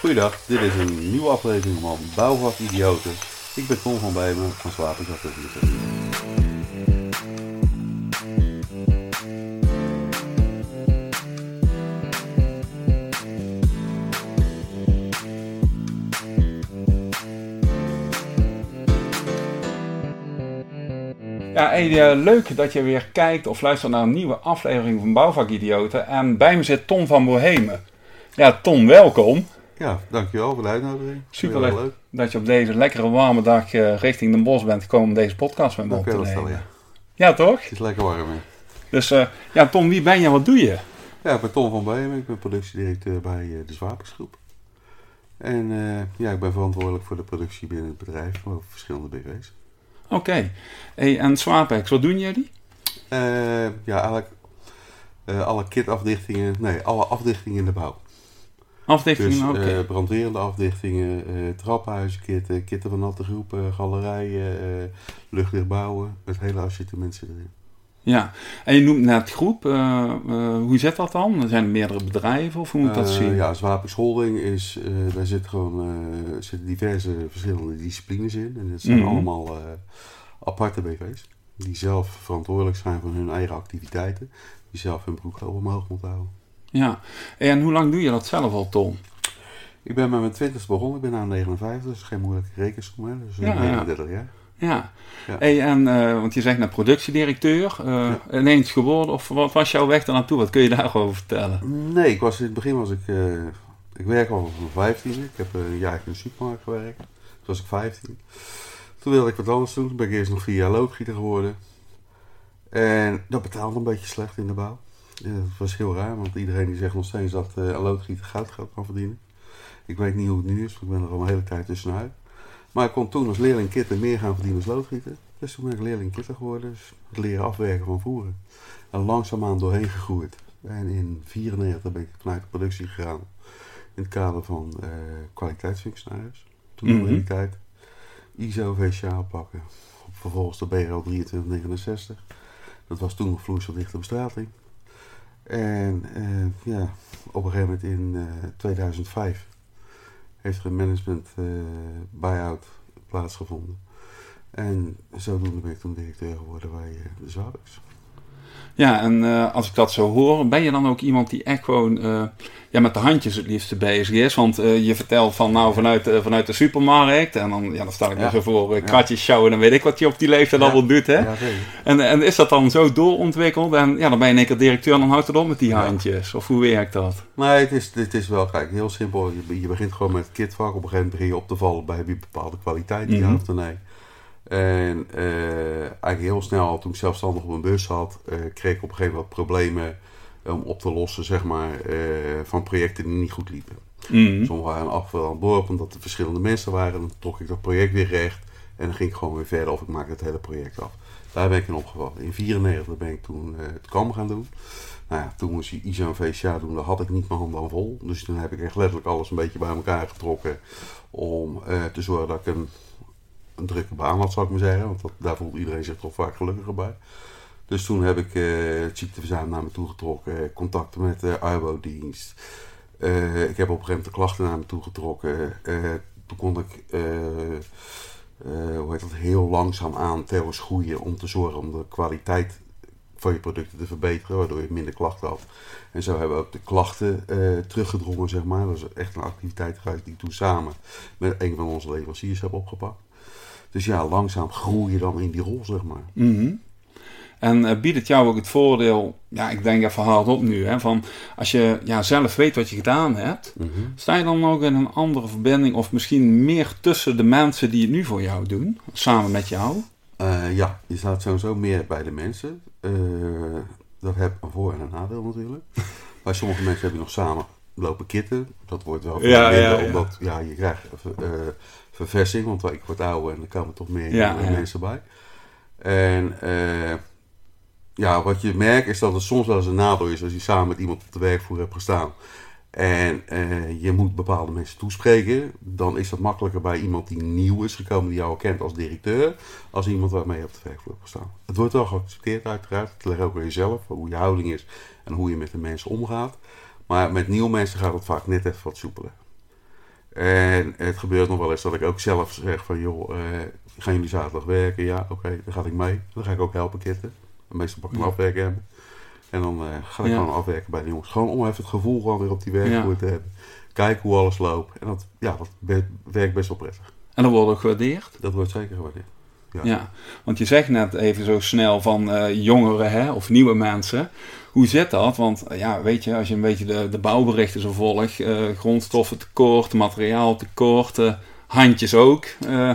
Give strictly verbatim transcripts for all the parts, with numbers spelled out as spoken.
Goeiedag, dit is een nieuwe aflevering van Bouwvak Idioten. Ik ben Ton van Bohemen van Zwapex Holding. Ja, hey, leuk dat je weer kijkt of luistert naar een nieuwe aflevering van Bouwvak Idioten. En bij me zit Ton van Bohemen. Ja, Ton, welkom. Ja, dankjewel voor de uitnodiging. Super leuk, leuk dat je op deze lekkere warme dag uh, richting Den Bosch bent gekomen om deze podcast met me op te nemen. Wel, ja. Ja, toch? Het is lekker warm hier. Dus uh, ja, Ton, wie ben je en wat doe je? Ja, ik ben Ton van Bohemen. Ik ben productiedirecteur bij uh, de Zwapex Groep. En uh, ja, ik ben verantwoordelijk voor de productie binnen het bedrijf, maar verschillende B V's. Oké. Okay. Hey, en Zwapex, wat doen jullie? Uh, ja, eigenlijk uh, alle kitafdichtingen, nee, alle afdichtingen in de bouw. Afdichtingen, dus, okay. uh, brandwerende afdichtingen, uh, traphuizenkitten, kitten van natte groepen, galerijen, uh, luchtdicht bouwen. Het hele assortiment zit erin. Ja, en je noemt net groep. Uh, uh, hoe zit dat dan? Er zijn meerdere bedrijven of hoe moet uh, dat zien? Ja, Zwapex Holding is, uh, daar zit gewoon, uh, zitten diverse verschillende disciplines in. En dat zijn mm-hmm. allemaal uh, aparte B V's die zelf verantwoordelijk zijn voor hun eigen activiteiten. Die zelf hun broekhouden omhoog moeten houden. Ja, en hoe lang doe je dat zelf al, Tom? Ik ben met mijn twintigste begonnen, ik ben aan negenenvijftig, dus geen moeilijke rekensom, hè? Dus ja, negenendertig ja. jaar. Ja, ja. Hey, en, uh, want je zegt naar productiedirecteur, uh, ja. ineens geworden, of wat was jouw weg daarnaartoe? Wat kun je daarover vertellen? Nee, ik was, in het begin was ik, uh, ik werk al van vijftien, ik heb een jaar in de supermarkt gewerkt, toen was ik vijftien. Toen wilde ik wat anders doen, toen ben ik eerst nog vier jaar loodgieter geworden. En dat betaalde een beetje slecht in de bouw. Ja, dat was heel raar, want iedereen die zegt nog steeds dat uh, een loodgieter goud kan verdienen. Ik weet niet hoe het nu is, want ik ben er al een hele tijd tussenuit. Maar ik kon toen als leerling kitten meer gaan verdienen als loodgieter. Dus toen ben ik leerling kitten geworden, dus het leren afwerken van voeren. En langzaamaan doorheen gegroeid. En in negentien vierennegentig ben ik vanuit de productie gegaan in het kader van uh, kwaliteitsfunctionaris. Toen mm-hmm. in die tijd I S O, V C A oppakken. Vervolgens de B R L drieëntwintig negenenzestig. Dat was toen nog vloeiseldichte bestrating. En uh, ja, op een gegeven moment in uh, tweeduizend vijf heeft er een management uh, buy-out plaatsgevonden. En zodoende ben ik toen directeur geworden bij uh, de Zwapex. Ja, en uh, als ik dat zo hoor, ben je dan ook iemand die echt gewoon uh, ja, met de handjes het liefste bezig is? Want uh, je vertelt van nou vanuit, uh, vanuit de supermarkt en dan, ja, dan sta ik ja. er zo voor uh, kratjes sjouwen en weet ik wat je op die leeftijd ja. allemaal doet. Hè? Ja, en, en is dat dan zo doorontwikkeld en ja, dan ben je in één keer directeur en dan houdt het op met die ja. handjes? Of hoe werkt dat? Nee, het is, het is wel kijk, heel simpel. Je, je begint gewoon met het kitvak. Op een gegeven moment begin je op te vallen bij een bepaalde kwaliteit die je mm-hmm. hebt of nee. En uh, eigenlijk heel snel, toen ik zelfstandig op een bus had, uh, kreeg ik op een gegeven moment problemen om um, op te lossen, zeg maar, uh, van projecten die niet goed liepen. Mm. Soms waren we af aan het dorp, omdat er verschillende mensen waren, dan trok ik dat project weer recht en dan ging ik gewoon weer verder of ik maakte het hele project af. Daar ben ik in opgevallen. In negentien vierennegentig ben ik toen uh, het KAM gaan doen. Nou ja, toen moest je I S O en V C A doen, daar had ik niet mijn handen aan vol. Dus toen heb ik echt letterlijk alles een beetje bij elkaar getrokken om uh, te zorgen dat ik een... een drukke baan had, zou ik maar zeggen, want dat, daar voelt iedereen zich toch vaak gelukkiger bij. Dus toen heb ik uh, het ziekteverzuim naar me toe getrokken, contacten met de Arbouwdienst. Uh, ik heb op een gegeven moment de klachten naar me toe getrokken. Uh, toen kon ik uh, uh, hoe heet dat, heel langzaam aan telkens groeien om te zorgen om de kwaliteit van je producten te verbeteren, waardoor je minder klachten had. En zo hebben we ook de klachten uh, teruggedrongen, zeg maar. Dat is echt een activiteit die ik toen samen met een van onze leveranciers heb opgepakt. Dus ja, langzaam groei je dan in die rol, zeg maar. Mm-hmm. En uh, biedt het jou ook het voordeel, ja, ik denk even hardop nu, hè, van als je ja, zelf weet wat je gedaan hebt, mm-hmm. sta je dan ook in een andere verbinding of misschien meer tussen de mensen die het nu voor jou doen, samen met jou? Uh, ja, je staat sowieso meer bij de mensen. Uh, dat heb een voor- en een nadeel natuurlijk. Bij sommige mensen heb je nog samen lopen kitten. Dat wordt wel veel ja, minder, ja, ja. omdat ja, je krijgt... Uh, verversing, want ik word ouder en dan komen er toch meer ja, ja. mensen bij. En uh, ja, wat je merkt is dat het soms wel eens een nadeel is als je samen met iemand op de werkvloer hebt gestaan. En uh, je moet bepaalde mensen toespreken. Dan is dat makkelijker bij iemand die nieuw is gekomen, die jou al kent als directeur, als iemand waarmee je op de werkvloer hebt gestaan. Het wordt wel geaccepteerd uiteraard. Het ligt ook aan jezelf, hoe je houding is en hoe je met de mensen omgaat. Maar met nieuwe mensen gaat het vaak net even wat soepeler. En het gebeurt nog wel eens dat ik ook zelf zeg van joh, uh, gaan jullie zaterdag werken? Ja, oké, okay, dan ga ik mee. Dan ga ik ook helpen kitten. Meestal pak ik een afwerken hebben. En dan uh, ga ik ja. gewoon afwerken bij de jongens. Gewoon om even het gevoel gewoon weer op die werkvloer ja. te hebben. Kijken hoe alles loopt. En dat, ja, dat be- werkt best wel prettig. En dat wordt ook gewaardeerd? Dat wordt zeker gewaardeerd. Ja, ja. Want je zegt net even zo snel van uh, jongeren hè, of nieuwe mensen. Hoe zit dat? Want uh, ja, weet je, als je een beetje de, de bouwberichten zo volgt. Uh, grondstoffen tekort, materiaal tekort, uh, handjes ook. Uh,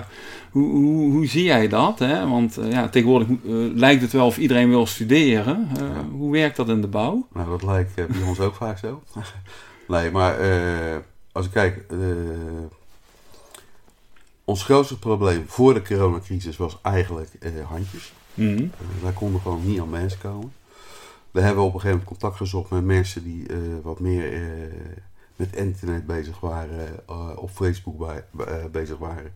Hoe, hoe, hoe zie jij dat? Hè? Want uh, ja, tegenwoordig uh, lijkt het wel of iedereen wil studeren. Uh, ja. Hoe werkt dat in de bouw? Nou, dat lijkt uh, bij ons ook vaak zo. Nee, maar uh, als ik kijk... Uh, ons grootste probleem voor de coronacrisis was eigenlijk uh, handjes. Mm-hmm. Uh, daar konden gewoon niet aan mensen komen. We hebben op een gegeven moment contact gezocht met mensen die uh, wat meer uh, met internet bezig waren. Uh, op Facebook bij, uh, bezig waren.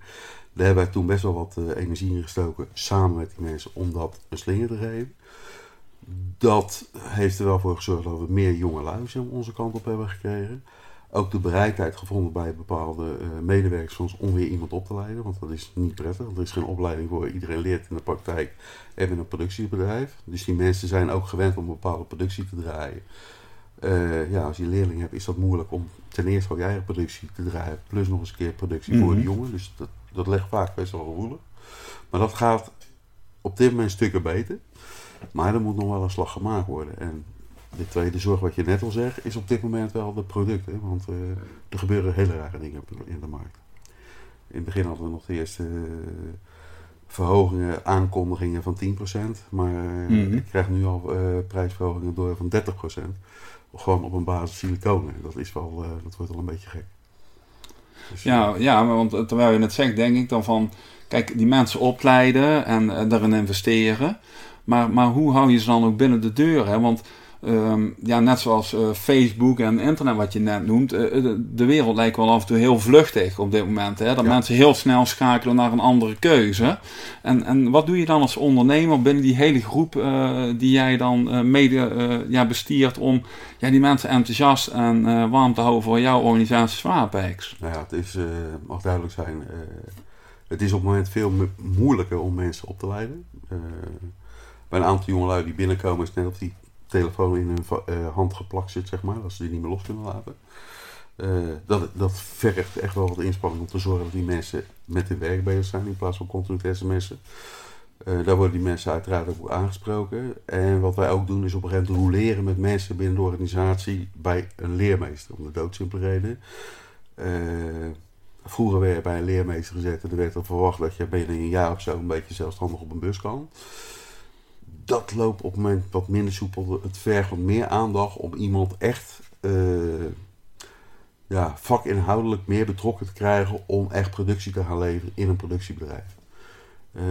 Daar hebben wij toen best wel wat uh, energie in gestoken samen met die mensen om dat een slinger te geven. Dat heeft er wel voor gezorgd dat we meer jonge luizen onze kant op hebben gekregen. Ook de bereidheid gevonden bij bepaalde uh, medewerkers van ons om weer iemand op te leiden. Want dat is niet prettig. Want er is geen opleiding voor. Iedereen leert in de praktijk en in een productiebedrijf. Dus die mensen zijn ook gewend om een bepaalde productie te draaien. Uh, ja, als je leerling hebt is dat moeilijk om ten eerste al je eigen productie te draaien. Plus nog eens een keer productie mm-hmm. voor de jongen. Dus dat Dat legt vaak best wel gevoelig. Maar dat gaat op dit moment stukken beter. Maar er moet nog wel een slag gemaakt worden. En de tweede zorg, wat je net al zegt, is op dit moment wel de producten. Want uh, er gebeuren hele rare dingen in de markt. In het begin hadden we nog de eerste uh, verhogingen, aankondigingen van tien procent. Maar uh, mm-hmm. ik krijg nu al uh, prijsverhogingen door van dertig procent. Gewoon op een basis siliconen. Dat is wel, uh, dat wordt al een beetje gek. Dus ja, ja, want terwijl je het zegt, denk ik dan van... Kijk, die mensen opleiden en uh, daarin investeren. Maar, maar hoe hou je ze dan ook binnen de deur? Hè? Want um, ja, net zoals uh, Facebook en internet, wat je net noemt... Uh, de, de wereld lijkt wel af en toe heel vluchtig op dit moment. Hè? Dat ja. mensen heel snel schakelen naar een andere keuze. En, en wat doe je dan als ondernemer binnen die hele groep... Uh, die jij dan uh, mede uh, ja, bestiert om... Ja, die mensen enthousiast en uh, warm te houden voor jouw organisatie Zwapex. Nou ja, het is, uh, mag duidelijk zijn, uh, het is op het moment veel mo- moeilijker om mensen op te leiden. Uh, bij een aantal jongelui die binnenkomen is net of die telefoon in hun va- uh, hand geplakt zit, zeg maar, dat ze die niet meer los kunnen laten. Uh, dat, dat vergt echt wel wat inspanning om te zorgen dat die mensen met hun werk bezig zijn in plaats van continu sms'en. Uh, daar worden die mensen uiteraard ook aangesproken. En wat wij ook doen is op een gegeven moment roleren met mensen binnen de organisatie bij een leermeester. Om de doodsimpele reden. Uh, vroeger werd je bij een leermeester gezet en er werd dan verwacht dat je binnen een jaar of zo een beetje zelfstandig op een bus kan. Dat loopt op het moment wat minder soepel. Het vergt wat meer aandacht om iemand echt uh, ja, vakinhoudelijk meer betrokken te krijgen om echt productie te gaan leveren in een productiebedrijf. Uh,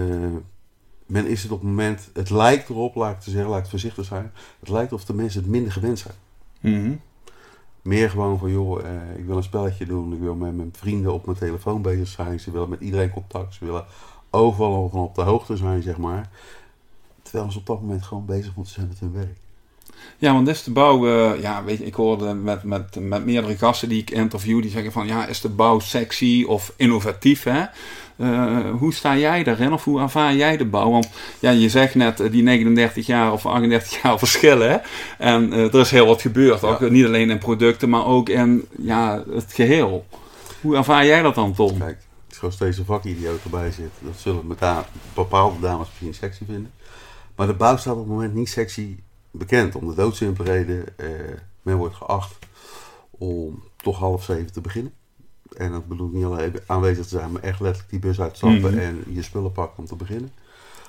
Men is het op het moment, het lijkt erop, laat ik te zeggen, laat ik voorzichtig zijn. Het lijkt of de mensen het minder gewend zijn. Mm-hmm. Meer gewoon van, joh, eh, ik wil een spelletje doen. Ik wil met mijn vrienden op mijn telefoon bezig zijn. Ze willen met iedereen contact. Ze willen overal van op de hoogte zijn, zeg maar. Terwijl ze op dat moment gewoon bezig moeten zijn met hun werk. Ja, want is de bouw, uh, ja, weet je, ik hoorde met, met, met meerdere gasten die ik interview, die zeggen van, ja, is de bouw sexy of innovatief, hè? Uh, hoe sta jij daarin of hoe ervaar jij de bouw? Want ja, je zegt net die negenendertig jaar of achtendertig jaar verschillen. Hè? En uh, er is heel wat gebeurd. Ook, ja. Niet alleen in producten, maar ook in ja, het geheel. Hoe ervaar jij dat dan, Tom? Kijk, het is gewoon steeds een vakidioot erbij zit. Dat zullen met da- bepaalde dames misschien sexy vinden. Maar de bouw staat op het moment niet sexy bekend. Om de doodsimpele reden. Uh, men wordt geacht om toch half zeven te beginnen. En dat bedoel ik niet alleen aanwezig te zijn, maar echt letterlijk die bus uitstappen mm-hmm. en je spullen pakken om te beginnen.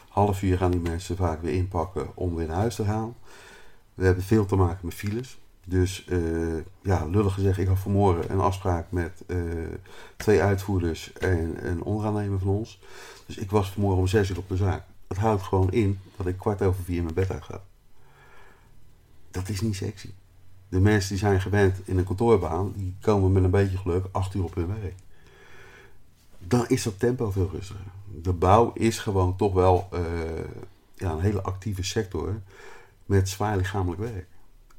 Half uur gaan die mensen vaak weer inpakken om weer naar huis te gaan. We hebben veel te maken met files. Dus uh, ja, lullig gezegd, ik had vanmorgen een afspraak met uh, twee uitvoerders en een onderaannemer van ons. Dus ik was vanmorgen om zes uur op de zaak. Dat houdt gewoon in dat ik kwart over vier in mijn bed uit ga. Dat is niet sexy. De mensen die zijn gewend in een kantoorbaan, die komen met een beetje geluk acht uur op hun werk. Dan is dat tempo veel rustiger. De bouw is gewoon toch wel uh, ja, een hele actieve sector met zwaar lichamelijk werk.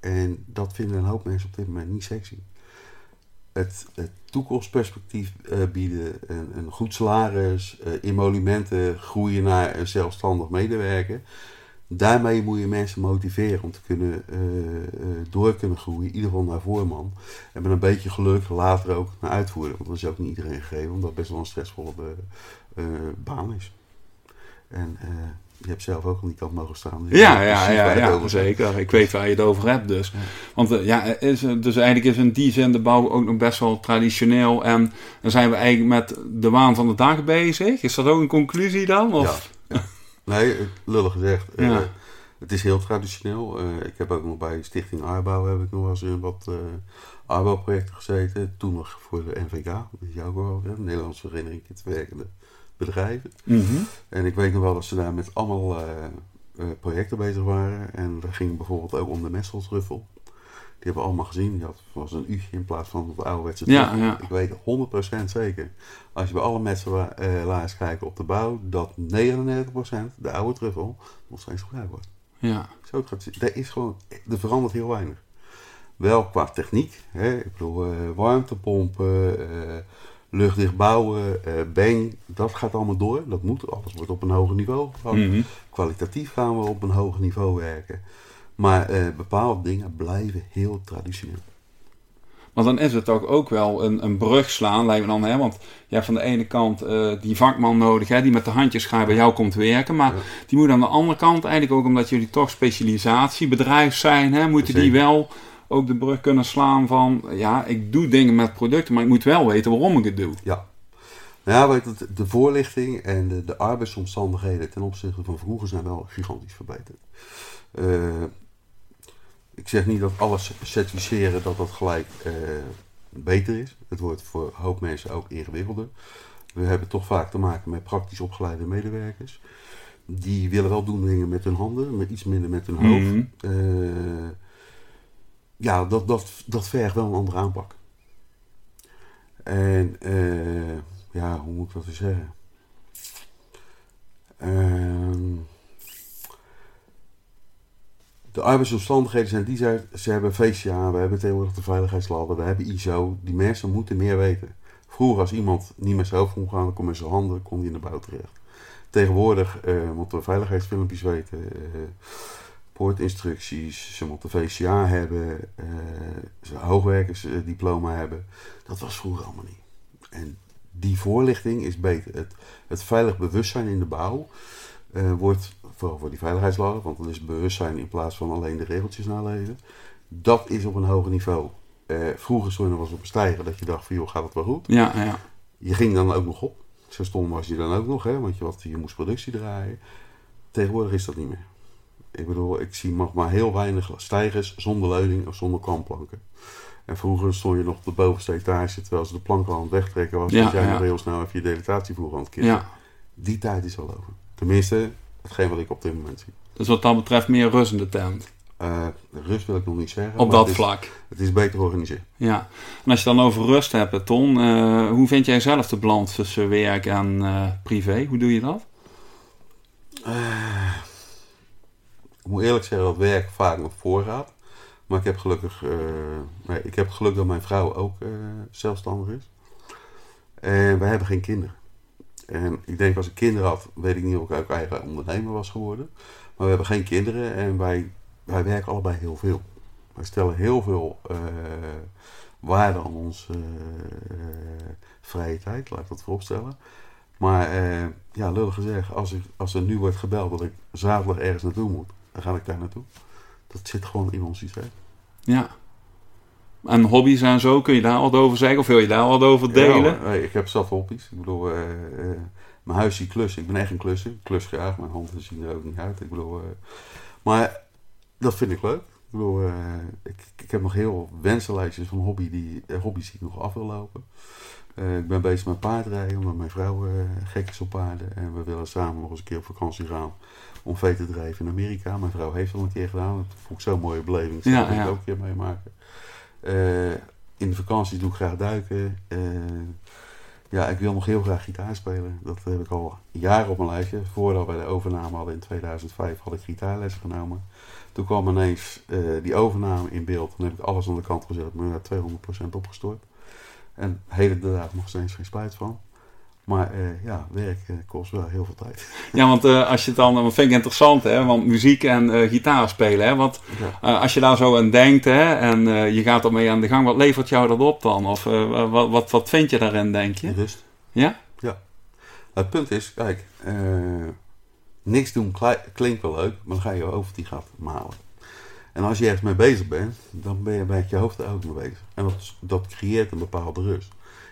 En dat vinden een hoop mensen op dit moment niet sexy. het, het toekomstperspectief uh, bieden, een, een goed salaris, uh, emolumenten, groeien naar uh, zelfstandig medewerker. Daarmee moet je mensen motiveren om te kunnen uh, door kunnen groeien, in ieder geval naar voorman. En met een beetje geluk later ook naar uitvoerder, want dat is ook niet iedereen gegeven, omdat het best wel een stressvolle uh, baan is. En uh, je hebt zelf ook aan die kant mogen staan. Dus ja, ja, ja, ja zeker. Ik weet waar je het over hebt dus. Ja. Want uh, ja, is, dus eigenlijk is in die zin de bouw ook nog best wel traditioneel. En dan zijn we eigenlijk met de waan van de dag bezig. Is dat ook een conclusie dan? Of? Ja, ja. Nee, lullig gezegd. Ja. Uh, het is heel traditioneel. Uh, ik heb ook nog bij Stichting Arbouw heb ik nog eens in wat uh, Arbouwprojecten gezeten. Toen nog voor de N V K. Dat is jou ook wel, de Nederlandse Vereniging Kindwerkende Bedrijven. Mm-hmm. En ik weet nog wel dat ze daar met allemaal uh, projecten bezig waren. En dat ging bijvoorbeeld ook om de mestelsruffel. Die hebben we allemaal gezien. Dat was een uurtje in plaats van het ouderwetse truffel. Ja, ja. Ik weet honderd procent zeker. Als je bij alle metselaars kijkt op de bouw, dat negenennegentig procent de oude truffel nog steeds gebruikt wordt. Ja. Zo er is gewoon, er verandert heel weinig. Wel qua techniek. Hè? Ik bedoel, uh, warmtepompen, uh, luchtdicht bouwen, uh, bang, dat gaat allemaal door. Dat moet, alles wordt op een hoger niveau. Mm-hmm. Kwalitatief gaan we op een hoger niveau werken. Maar uh, bepaalde dingen blijven heel traditioneel. Want dan is het ook, ook wel een, een brug slaan, lijkt me dan. Hè? Want je hebt van de ene kant uh, die vakman nodig, hè, die met de handjes graag bij jou komt werken. Maar ja. Die moet aan de andere kant, eigenlijk ook omdat jullie toch specialisatiebedrijf zijn, hè, moeten Zeker. Die wel ook de brug kunnen slaan van, ja, ik doe dingen met producten, maar ik moet wel weten waarom ik het doe. Ja, nou ja, de voorlichting en de, de arbeidsomstandigheden ten opzichte van vroeger zijn wel gigantisch verbeterd. Uh, ik zeg niet dat alles certificeren dat dat gelijk uh, beter is. Het wordt voor een hoop mensen ook ingewikkelder. We hebben toch vaak te maken met praktisch opgeleide medewerkers. Die willen wel doen dingen met hun handen, maar iets minder met hun hoofd. Mm-hmm. Uh, ja, dat, dat, dat vergt wel een andere aanpak. En uh, ja, hoe moet ik dat weer zeggen? Uh, De arbeidsomstandigheden zijn die ze, ze hebben V C A, we hebben tegenwoordig de veiligheidsladder, we hebben I S O. Die mensen moeten meer weten. Vroeger als iemand niet met zijn hoofd kon gaan, kon met zijn handen, kon die in de bouw terecht. Tegenwoordig uh, moeten we veiligheidsfilmpjes weten, uh, poortinstructies, ze moeten V C A hebben, uh, ze hoogwerkersdiploma hebben. Dat was vroeger allemaal niet. En die voorlichting is beter. Het, het veilig bewustzijn in de bouw uh, wordt... vooral voor die veiligheidsladder, want dat is bewustzijn in plaats van alleen de regeltjes naleven. Dat is op een hoger niveau. Eh, vroeger stond je nog eens op een stijger dat je dacht van joh, gaat het wel goed? Ja, ja. Je ging dan ook nog op. Zo stom was je dan ook nog, hè, want je, wat, je moest productie draaien. Tegenwoordig is dat niet meer. Ik bedoel, ik zie nog maar heel weinig stijgers zonder leuning of zonder kamplanken. En vroeger stond je nog op de bovenste etage, terwijl ze de planken aan het wegtrekken was, ja, dat jij ja. nog heel snel even je delatatievloer aan het kiezen. Ja. Die tijd is al over. Tenminste... hetgeen wat ik op dit moment zie. Dus wat dat betreft meer rust in de tent? Uh, rust wil ik nog niet zeggen. Op dat het vlak? Is, het is beter organiseren. Ja. En als je dan over rust hebt, Ton. Uh, hoe vind jij zelf de balans tussen werk en uh, privé? Hoe doe je dat? Uh, ik moet eerlijk zeggen dat werk vaak nog voorgaat. Maar ik heb gelukkig... Uh, nee, ik heb geluk dat mijn vrouw ook uh, zelfstandig is. En wij hebben geen kinderen. En ik denk als ik kinderen had, weet ik niet of ik ook eigen ondernemer was geworden. Maar we hebben geen kinderen en wij, wij werken allebei heel veel. Wij stellen heel veel uh, waarde aan onze uh, vrije tijd, laat ik dat vooropstellen. Maar uh, ja, lullig gezegd, als, ik, als er nu wordt gebeld dat ik zaterdag ergens naartoe moet, dan ga ik daar naartoe. Dat zit gewoon in ons systeem. Ja. En hobby's en zo, kun je daar wat over zeggen? Of wil je daar wat over delen? Ja, ik heb zat hobby's. Ik bedoel, uh, uh, mijn huis ziet klussen. Ik ben echt een klusser. Ik klus graag. Mijn handen zien er ook niet uit. Ik bedoel, uh, maar dat vind ik leuk. Ik bedoel, uh, ik, ik heb nog heel wensenlijstjes van hobby die, uh, hobby's die ik nog af wil lopen. Uh, ik ben bezig met paardrijden, omdat mijn vrouw uh, gek is op paarden. En we willen samen nog eens een keer op vakantie gaan om vee te drijven in Amerika. Mijn vrouw heeft dat een keer gedaan. Dat vond ik zo'n mooie beleving. Dat ja, wil ja. ik ook een keer meemaken. Uh, in de vakanties doe ik graag duiken. Uh, Ja, ik wil nog heel graag gitaar spelen. Dat heb ik al jaren op mijn lijstje. Voordat wij de overname hadden in tweeduizend vijf had ik gitaarles genomen. Toen kwam ineens uh, die overname in beeld. Toen heb ik alles aan de kant gezet. Maar daar tweehonderd procent opgestort. En inderdaad nog steeds geen spijt van. Maar uh, ja, werk uh, kost wel heel veel tijd. Ja, want uh, als je het dan, dat vind ik interessant, hè? Want muziek en uh, gitaar spelen, hè? Want ja. uh, als je daar zo aan denkt, hè? En uh, je gaat ermee aan de gang, wat levert jou dat op dan? Of uh, wat, wat, wat vind je daarin, denk je? Rust. Ja? Ja. Het punt is, kijk, uh, niks doen klinkt wel leuk, maar dan ga je je hoofd die gaat malen. En als je ergens mee bezig bent, dan ben je met je hoofd er ook mee bezig. En dat, dat creëert een bepaalde rust.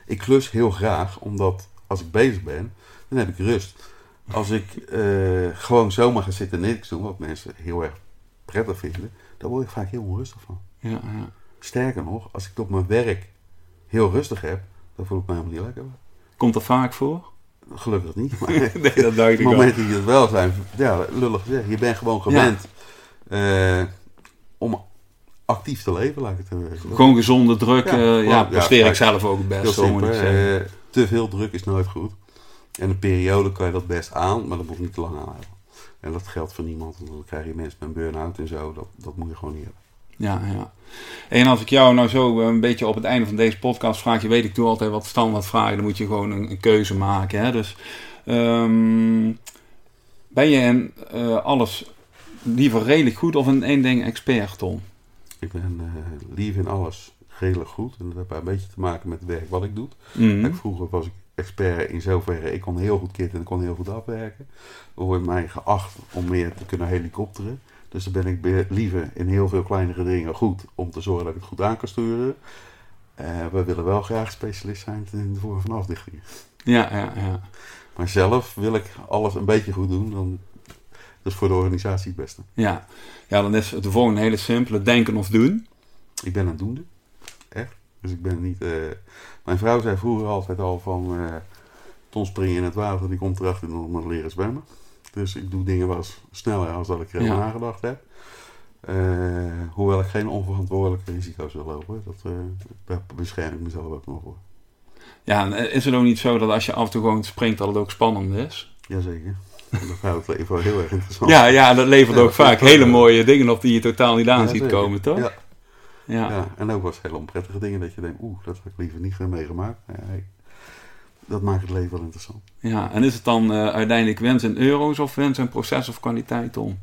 Ik klus heel graag, omdat als ik bezig ben, dan heb ik rust. Als ik uh, gewoon zomaar ga zitten en niks doen, wat mensen heel erg prettig vinden, daar word ik vaak heel onrustig van. Ja, ja. Sterker nog, als ik het op mijn werk heel rustig heb, dan voel ik me helemaal niet lekker. Komt dat vaak voor? Gelukkig niet. Maar nee, dat duidelijk op het moment dat je het wel zijn, ja, lullig gezegd, je bent gewoon gewend ja. uh, om actief te leven, laat ik het zeggen. Gewoon gezonde druk, ja, uh, ja presteer ja, ik zelf ook het best. Te veel druk is nooit goed. En een periode kan je dat best aan, maar dat moet niet te lang aanhouden. En dat geldt voor niemand, want dan krijg je mensen met een burn-out en zo. Dat, dat moet je gewoon niet hebben. Ja, ja. En als ik jou nou zo een beetje op het einde van deze podcast vraag, je weet ik doe altijd wat standaard vragen, dan moet je gewoon een, een keuze maken. Hè? Dus um, ben je in uh, alles liever redelijk goed of in één ding expert, Ton? Ik ben uh, liever in alles redelijk goed. En dat heeft een beetje te maken met het werk wat ik doe. Mm. Kijk, vroeger was ik expert in zoverre. Ik kon heel goed kitten en kon heel goed afwerken. Dan word mij geacht om meer te kunnen helikopteren. Dus dan ben ik liever in heel veel kleinere dingen goed. Om te zorgen dat ik het goed aan kan sturen. Uh, we willen wel graag specialist zijn in de vorm van afdichtingen. Ja, ja, ja. Maar zelf wil ik alles een beetje goed doen. Dan dat is voor de organisatie het beste. Ja, ja dan is het gewoon een hele simpele denken of doen. Ik ben aan het doende. Echt. Dus ik ben niet... Uh... Mijn vrouw zei vroeger altijd al van... Uh, Ton springen in het water, die komt erachter om te leren zwemmen. Dus ik doe dingen wel sneller als dat ik erover ja. nagedacht heb. Uh, hoewel ik geen onverantwoordelijke risico's wil lopen. Dat, uh, daar bescherm ik mezelf ook nog voor. Ja, en is het ook niet zo dat als je af en toe gewoon springt dat het ook spannend is? Jazeker. Dat houdt het leven wel heel erg interessant. Ja, ja dat levert ja, ook vaak hele mooie dingen op die je totaal niet aan ja, ziet zeker. komen, toch? Ja. Ja. ja, en ook was hele onprettige dingen dat je denkt, oeh, dat had ik liever niet meegemaakt. Ja, hey, dat maakt het leven wel interessant. Ja, en is het dan uh, uiteindelijk winst in euro's of winst in proces of kwaliteit om?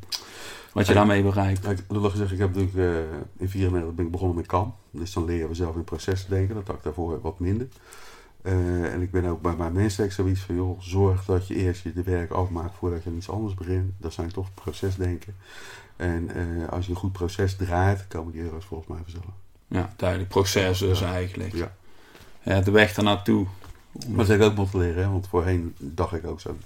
Wat je ja, daarmee bereikt? Ja, ik lullig gezegd, ik heb natuurlijk uh, in negentien vierennegentig ben ik begonnen met KAM. Dus dan leren we zelf in processen denken, dat had ik daarvoor wat minder. Uh, en ik ben ook bij mijn mensen zoiets van, joh, zorg dat je eerst je werk afmaakt voordat je iets anders begint. Dat zijn toch procesdenken. En uh, als je een goed proces draait, komen die euro's volgens mij vanzelf. Ja, duidelijk. Proces dus ja. eigenlijk. Ja. ja. De weg daarnaartoe. Maar dat heb ik ook moeten leren, hè? Want voorheen dacht ik ook zo.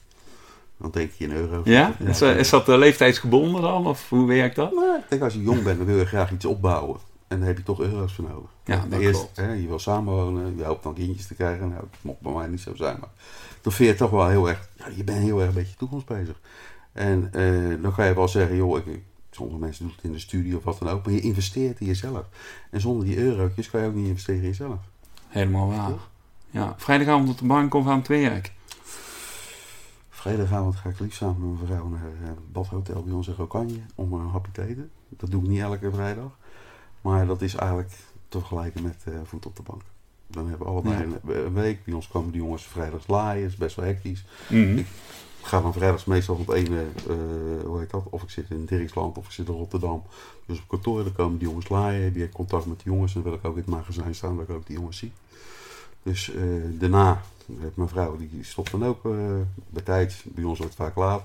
Dan denk je in euro's. Ja? ja? Is, is dat leeftijdsgebonden dan? Of hoe werkt dat? Nou, ik denk als je jong bent, dan wil je graag iets opbouwen. En daar heb je toch euro's voor nodig. Ja, dat Eerst, klopt. Hè, je wil samenwonen, je hoopt dan kindjes te krijgen. Nou, dat mocht bij mij niet zo zijn. Maar dan vind je toch wel heel erg... Ja, je bent heel erg met je toekomst bezig. En eh, dan ga je wel zeggen, joh, ik... Sommige mensen doen het in de studie of wat dan ook. Maar je investeert in jezelf. En zonder die eurotjes kan je ook niet investeren in jezelf. Helemaal waar. Ja, vrijdagavond op de bank of aan het werk? Vrijdagavond ga ik liefst samen met mijn vrouw naar het badhotel bij ons in Rocanje. Om een hapje te eten. Dat doe ik niet elke vrijdag. Maar dat is eigenlijk te vergelijken met uh, voet op de bank. Dan hebben we allebei ja. een week. Bij ons komen die jongens vrijdags laaien. Dat is best wel hectisch. Mm-hmm. Ik, Ik ga dan vrijdags meestal op het ene, uh, hoe heet dat, of ik zit in Dirksland of ik zit in Rotterdam. Dus op kantoor, dan komen die jongens laaien, die heb contact met de jongens. En dan wil ik ook in het magazijn staan, dat ik ook die jongens zie. Dus uh, daarna, mijn vrouw die stopt dan ook uh, bij tijd, bij ons wordt het vaak laat.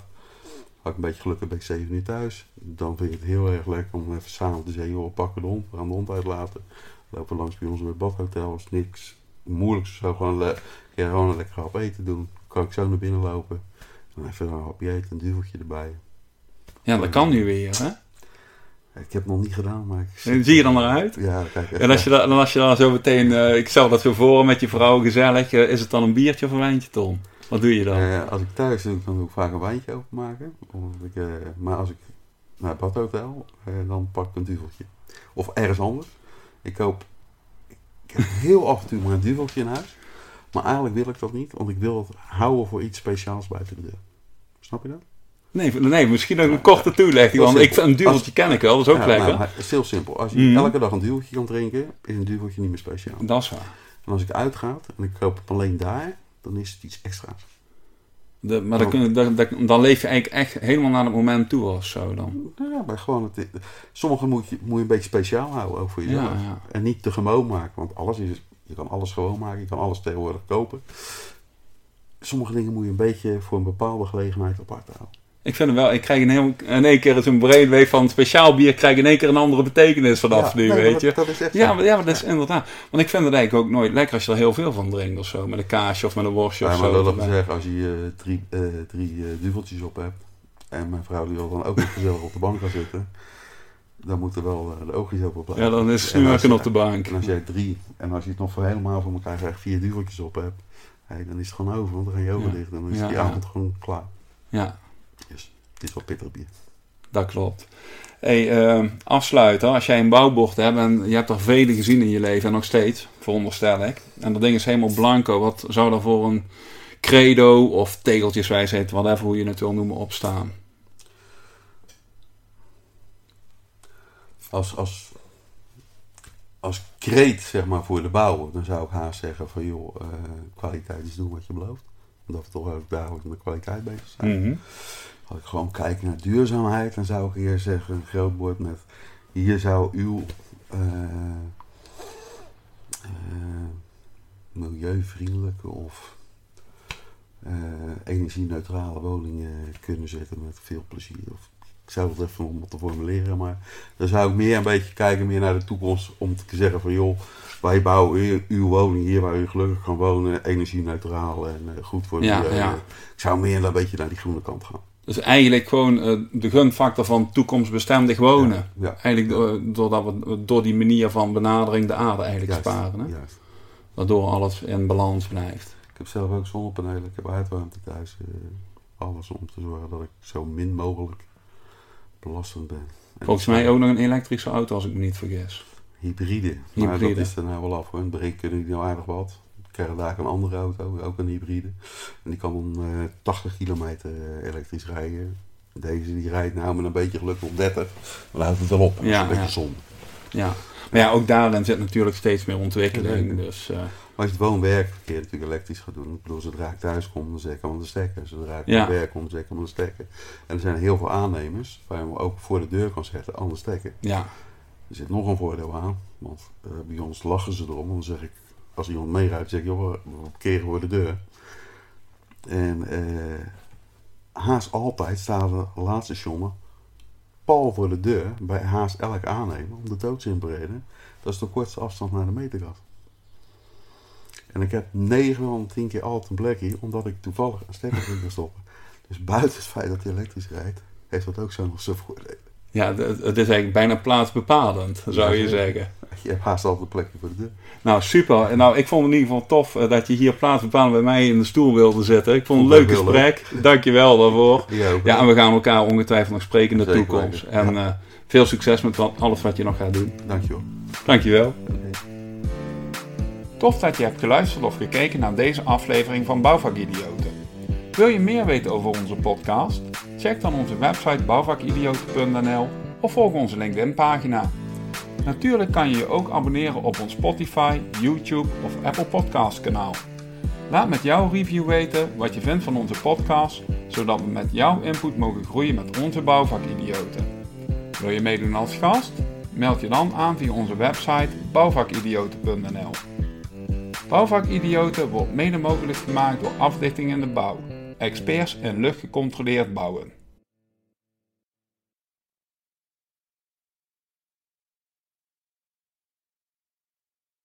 Had ik een beetje geluk, ben ik zeven uur thuis. Dan vind ik het heel erg lekker om even samen te zeggen, joh, pakken de hond, we gaan de hond uitlaten. We lopen langs bij ons bij het badhotel, is niks moeilijks. Zo gewoon, le- ja, gewoon een lekker hap eten doen, kan ik zo naar binnen lopen. Even een hapje eten, een duveltje erbij. Ja, dat kan nu weer, hè? Ik heb het nog niet gedaan, maar... Ik... Zie je dan naar uit? Ja, kijk. En als je dan, als je dan zo meteen... Uh, ik stel dat zo voor met je vrouw, gezellig. Uh, is het dan een biertje of een wijntje, Ton? Wat doe je dan? Uh, als ik thuis doe, dan doe ik vaak een wijntje openmaken. Omdat ik, uh, maar als ik naar het badhotel, uh, dan pak ik een duveltje. Of ergens anders. Ik koop... Ik heb heel af en toe maar een duveltje in huis. Maar eigenlijk wil ik dat niet, want ik wil het houden voor iets speciaals buiten de deur. Snap je dat? Nee, nee misschien nog een korte toelichting. Want ik, een duveltje ken ik wel, dat is ook ja, lekker. Nou, het is heel simpel. Als je mm. elke dag een duveltje kan drinken, is een duveltje niet meer speciaal. Dat is waar. En als ik uitga en ik koop het alleen daar, dan is het iets extra's. De, maar dan, kun, dan, dan, dan leef je eigenlijk echt helemaal naar het moment toe of zo dan? Ja, maar gewoon... Het, sommige moet je, moet je een beetje speciaal houden, ook voor jezelf. Ja, ja. En niet te gewoon maken, want alles is... Je kan alles gewoon maken, je kan alles tegenwoordig kopen. Sommige dingen moet je een beetje voor een bepaalde gelegenheid apart houden. Ik vind het wel, ik krijg in, heel, in één keer zo'n breedweg van speciaal bier, krijg ik in één keer een andere betekenis vanaf ja, nu, nee, weet dat, je. Dat is echt ja, maar, ja, maar dat is ja. inderdaad. Want ik vind het eigenlijk ook nooit lekker als je er heel veel van drinkt of zo, met een kaasje of met een worstje ja, of maar zo. Dat wil zeggen, als je uh, drie, uh, drie uh, duveltjes op hebt en mijn vrouw die wil dan ook nog gezellig op de bank gaan zitten, dan moeten wel de oogjes open blijven. Ja, dan is het snuurken op de bank. En als jij drie, en als je het nog voor helemaal voor elkaar krijgt, vier duveltjes op hebt, hey, dan is het gewoon over, want dan ga je ogen ja. dicht en dan is ja, die avond ja. gewoon klaar. Ja. Dus het is wel pittig bier. Dat klopt. Hey, uh, afsluiten, als jij een bouwbocht hebt en je hebt er vele gezien in je leven en nog steeds, veronderstel ik, en dat ding is helemaal blanco, wat zou daar voor een credo of tegeltjeswijsheid, whatever hoe je het wil noemen, opstaan? Als, als, als kreet zeg maar, voor de bouwer, dan zou ik haast zeggen van joh, uh, kwaliteit is doen wat je belooft. Omdat we toch ook dagelijks met kwaliteit bezig zijn. Mm-hmm. Als ik gewoon kijk naar duurzaamheid, dan zou ik hier zeggen, een groot woord met, hier zou uw uh, uh, milieuvriendelijke of uh, energie-neutrale woningen kunnen zetten met veel plezier. Of, ik zou het even om te formuleren, maar dan zou ik meer een beetje kijken meer naar de toekomst om te zeggen van joh, wij bouwen uw woning hier waar u gelukkig kan wonen, energie-neutraal en goed voor de ja, ja. Ik zou meer een beetje naar die groene kant gaan. Dus eigenlijk gewoon uh, de gunfactor van toekomstbestendig wonen. Ja, ja. Eigenlijk do- doordat we door die manier van benadering de aarde eigenlijk juist, sparen. Hè? Juist. Waardoor alles in balans blijft. Ik heb zelf ook zonnepanelen, ik heb uitwarmte thuis. Uh, alles om te zorgen dat ik zo min mogelijk belastend ben. En volgens mij ook nog een elektrische auto als ik me niet vergis. Hybride. Maar hybride. Dat is er nou wel af. Hoor. In het begin kunnen die nou aardig wat. Ik krijg daar een andere auto, ook een hybride. En die kan dan uh, tachtig kilometer elektrisch rijden. Deze die rijdt nou met een beetje geluk op dertig. Dan houdt het wel op. Ja, dat is een beetje zonde. Ja. Maar ja, ook daarin zit natuurlijk steeds meer ontwikkeling. Ja, dus, uh... maar als je het woon-werkverkeer natuurlijk elektrisch gaat doen. Ik bedoel, zodra ik thuis kom, dan zeg ik allemaal de stekker. Zodra ik ja. naar werk kom, dan zeg ik allemaal de stekker. En er zijn heel veel aannemers waar je hem ook voor de deur kan zetten, anders stekker. Ja. Er zit nog een voordeel aan, want uh, bij ons lachen ze erom. Dan zeg ik, als iemand meerijdt, zeg ik, joh, we parkeren voor de deur. En uh, haast altijd staan de laatste jongen pal voor de deur, bij haast elk aannemer, om de doodsin te reden. Dat is de kortste afstand naar de meterkast. En ik heb negen van tien keer altijd een blackie, omdat ik toevallig een stekker in kan stoppen. Dus buiten het feit dat hij elektrisch rijdt, heeft dat ook zo nog zijn voordelen. Ja, het is eigenlijk bijna plaatsbepalend, zou je ja, zeggen. Je hebt haast altijd een plekje voor de deur. Nou, super. Nou, ik vond het in ieder geval tof dat je hier plaatsbepalend bij mij in de stoel wilde zitten. Ik vond het een leuk gesprek. Dank je wel daarvoor. Ja, ook, ja, en we gaan elkaar ongetwijfeld nog spreken in de toekomst. En ja. uh, veel succes met wat, alles wat je nog gaat doen. Dank je wel. Dank je wel. Tof dat je hebt geluisterd of gekeken naar deze aflevering van Bouwvak Idioten. Wil je meer weten over onze podcast? Check dan onze website bouwvak idioten punt n l of volg onze LinkedIn-pagina. Natuurlijk kan je je ook abonneren op ons Spotify, YouTube of Apple Podcast-kanaal. Laat met jouw review weten wat je vindt van onze podcast, zodat we met jouw input mogen groeien met onze bouwvakidioten. Wil je meedoen als gast? Meld je dan aan via onze website bouwvak idioten punt n l. Bouwvakidioten wordt mede mogelijk gemaakt door Afdichting in de Bouw. Experts in luchtgecontroleerd bouwen.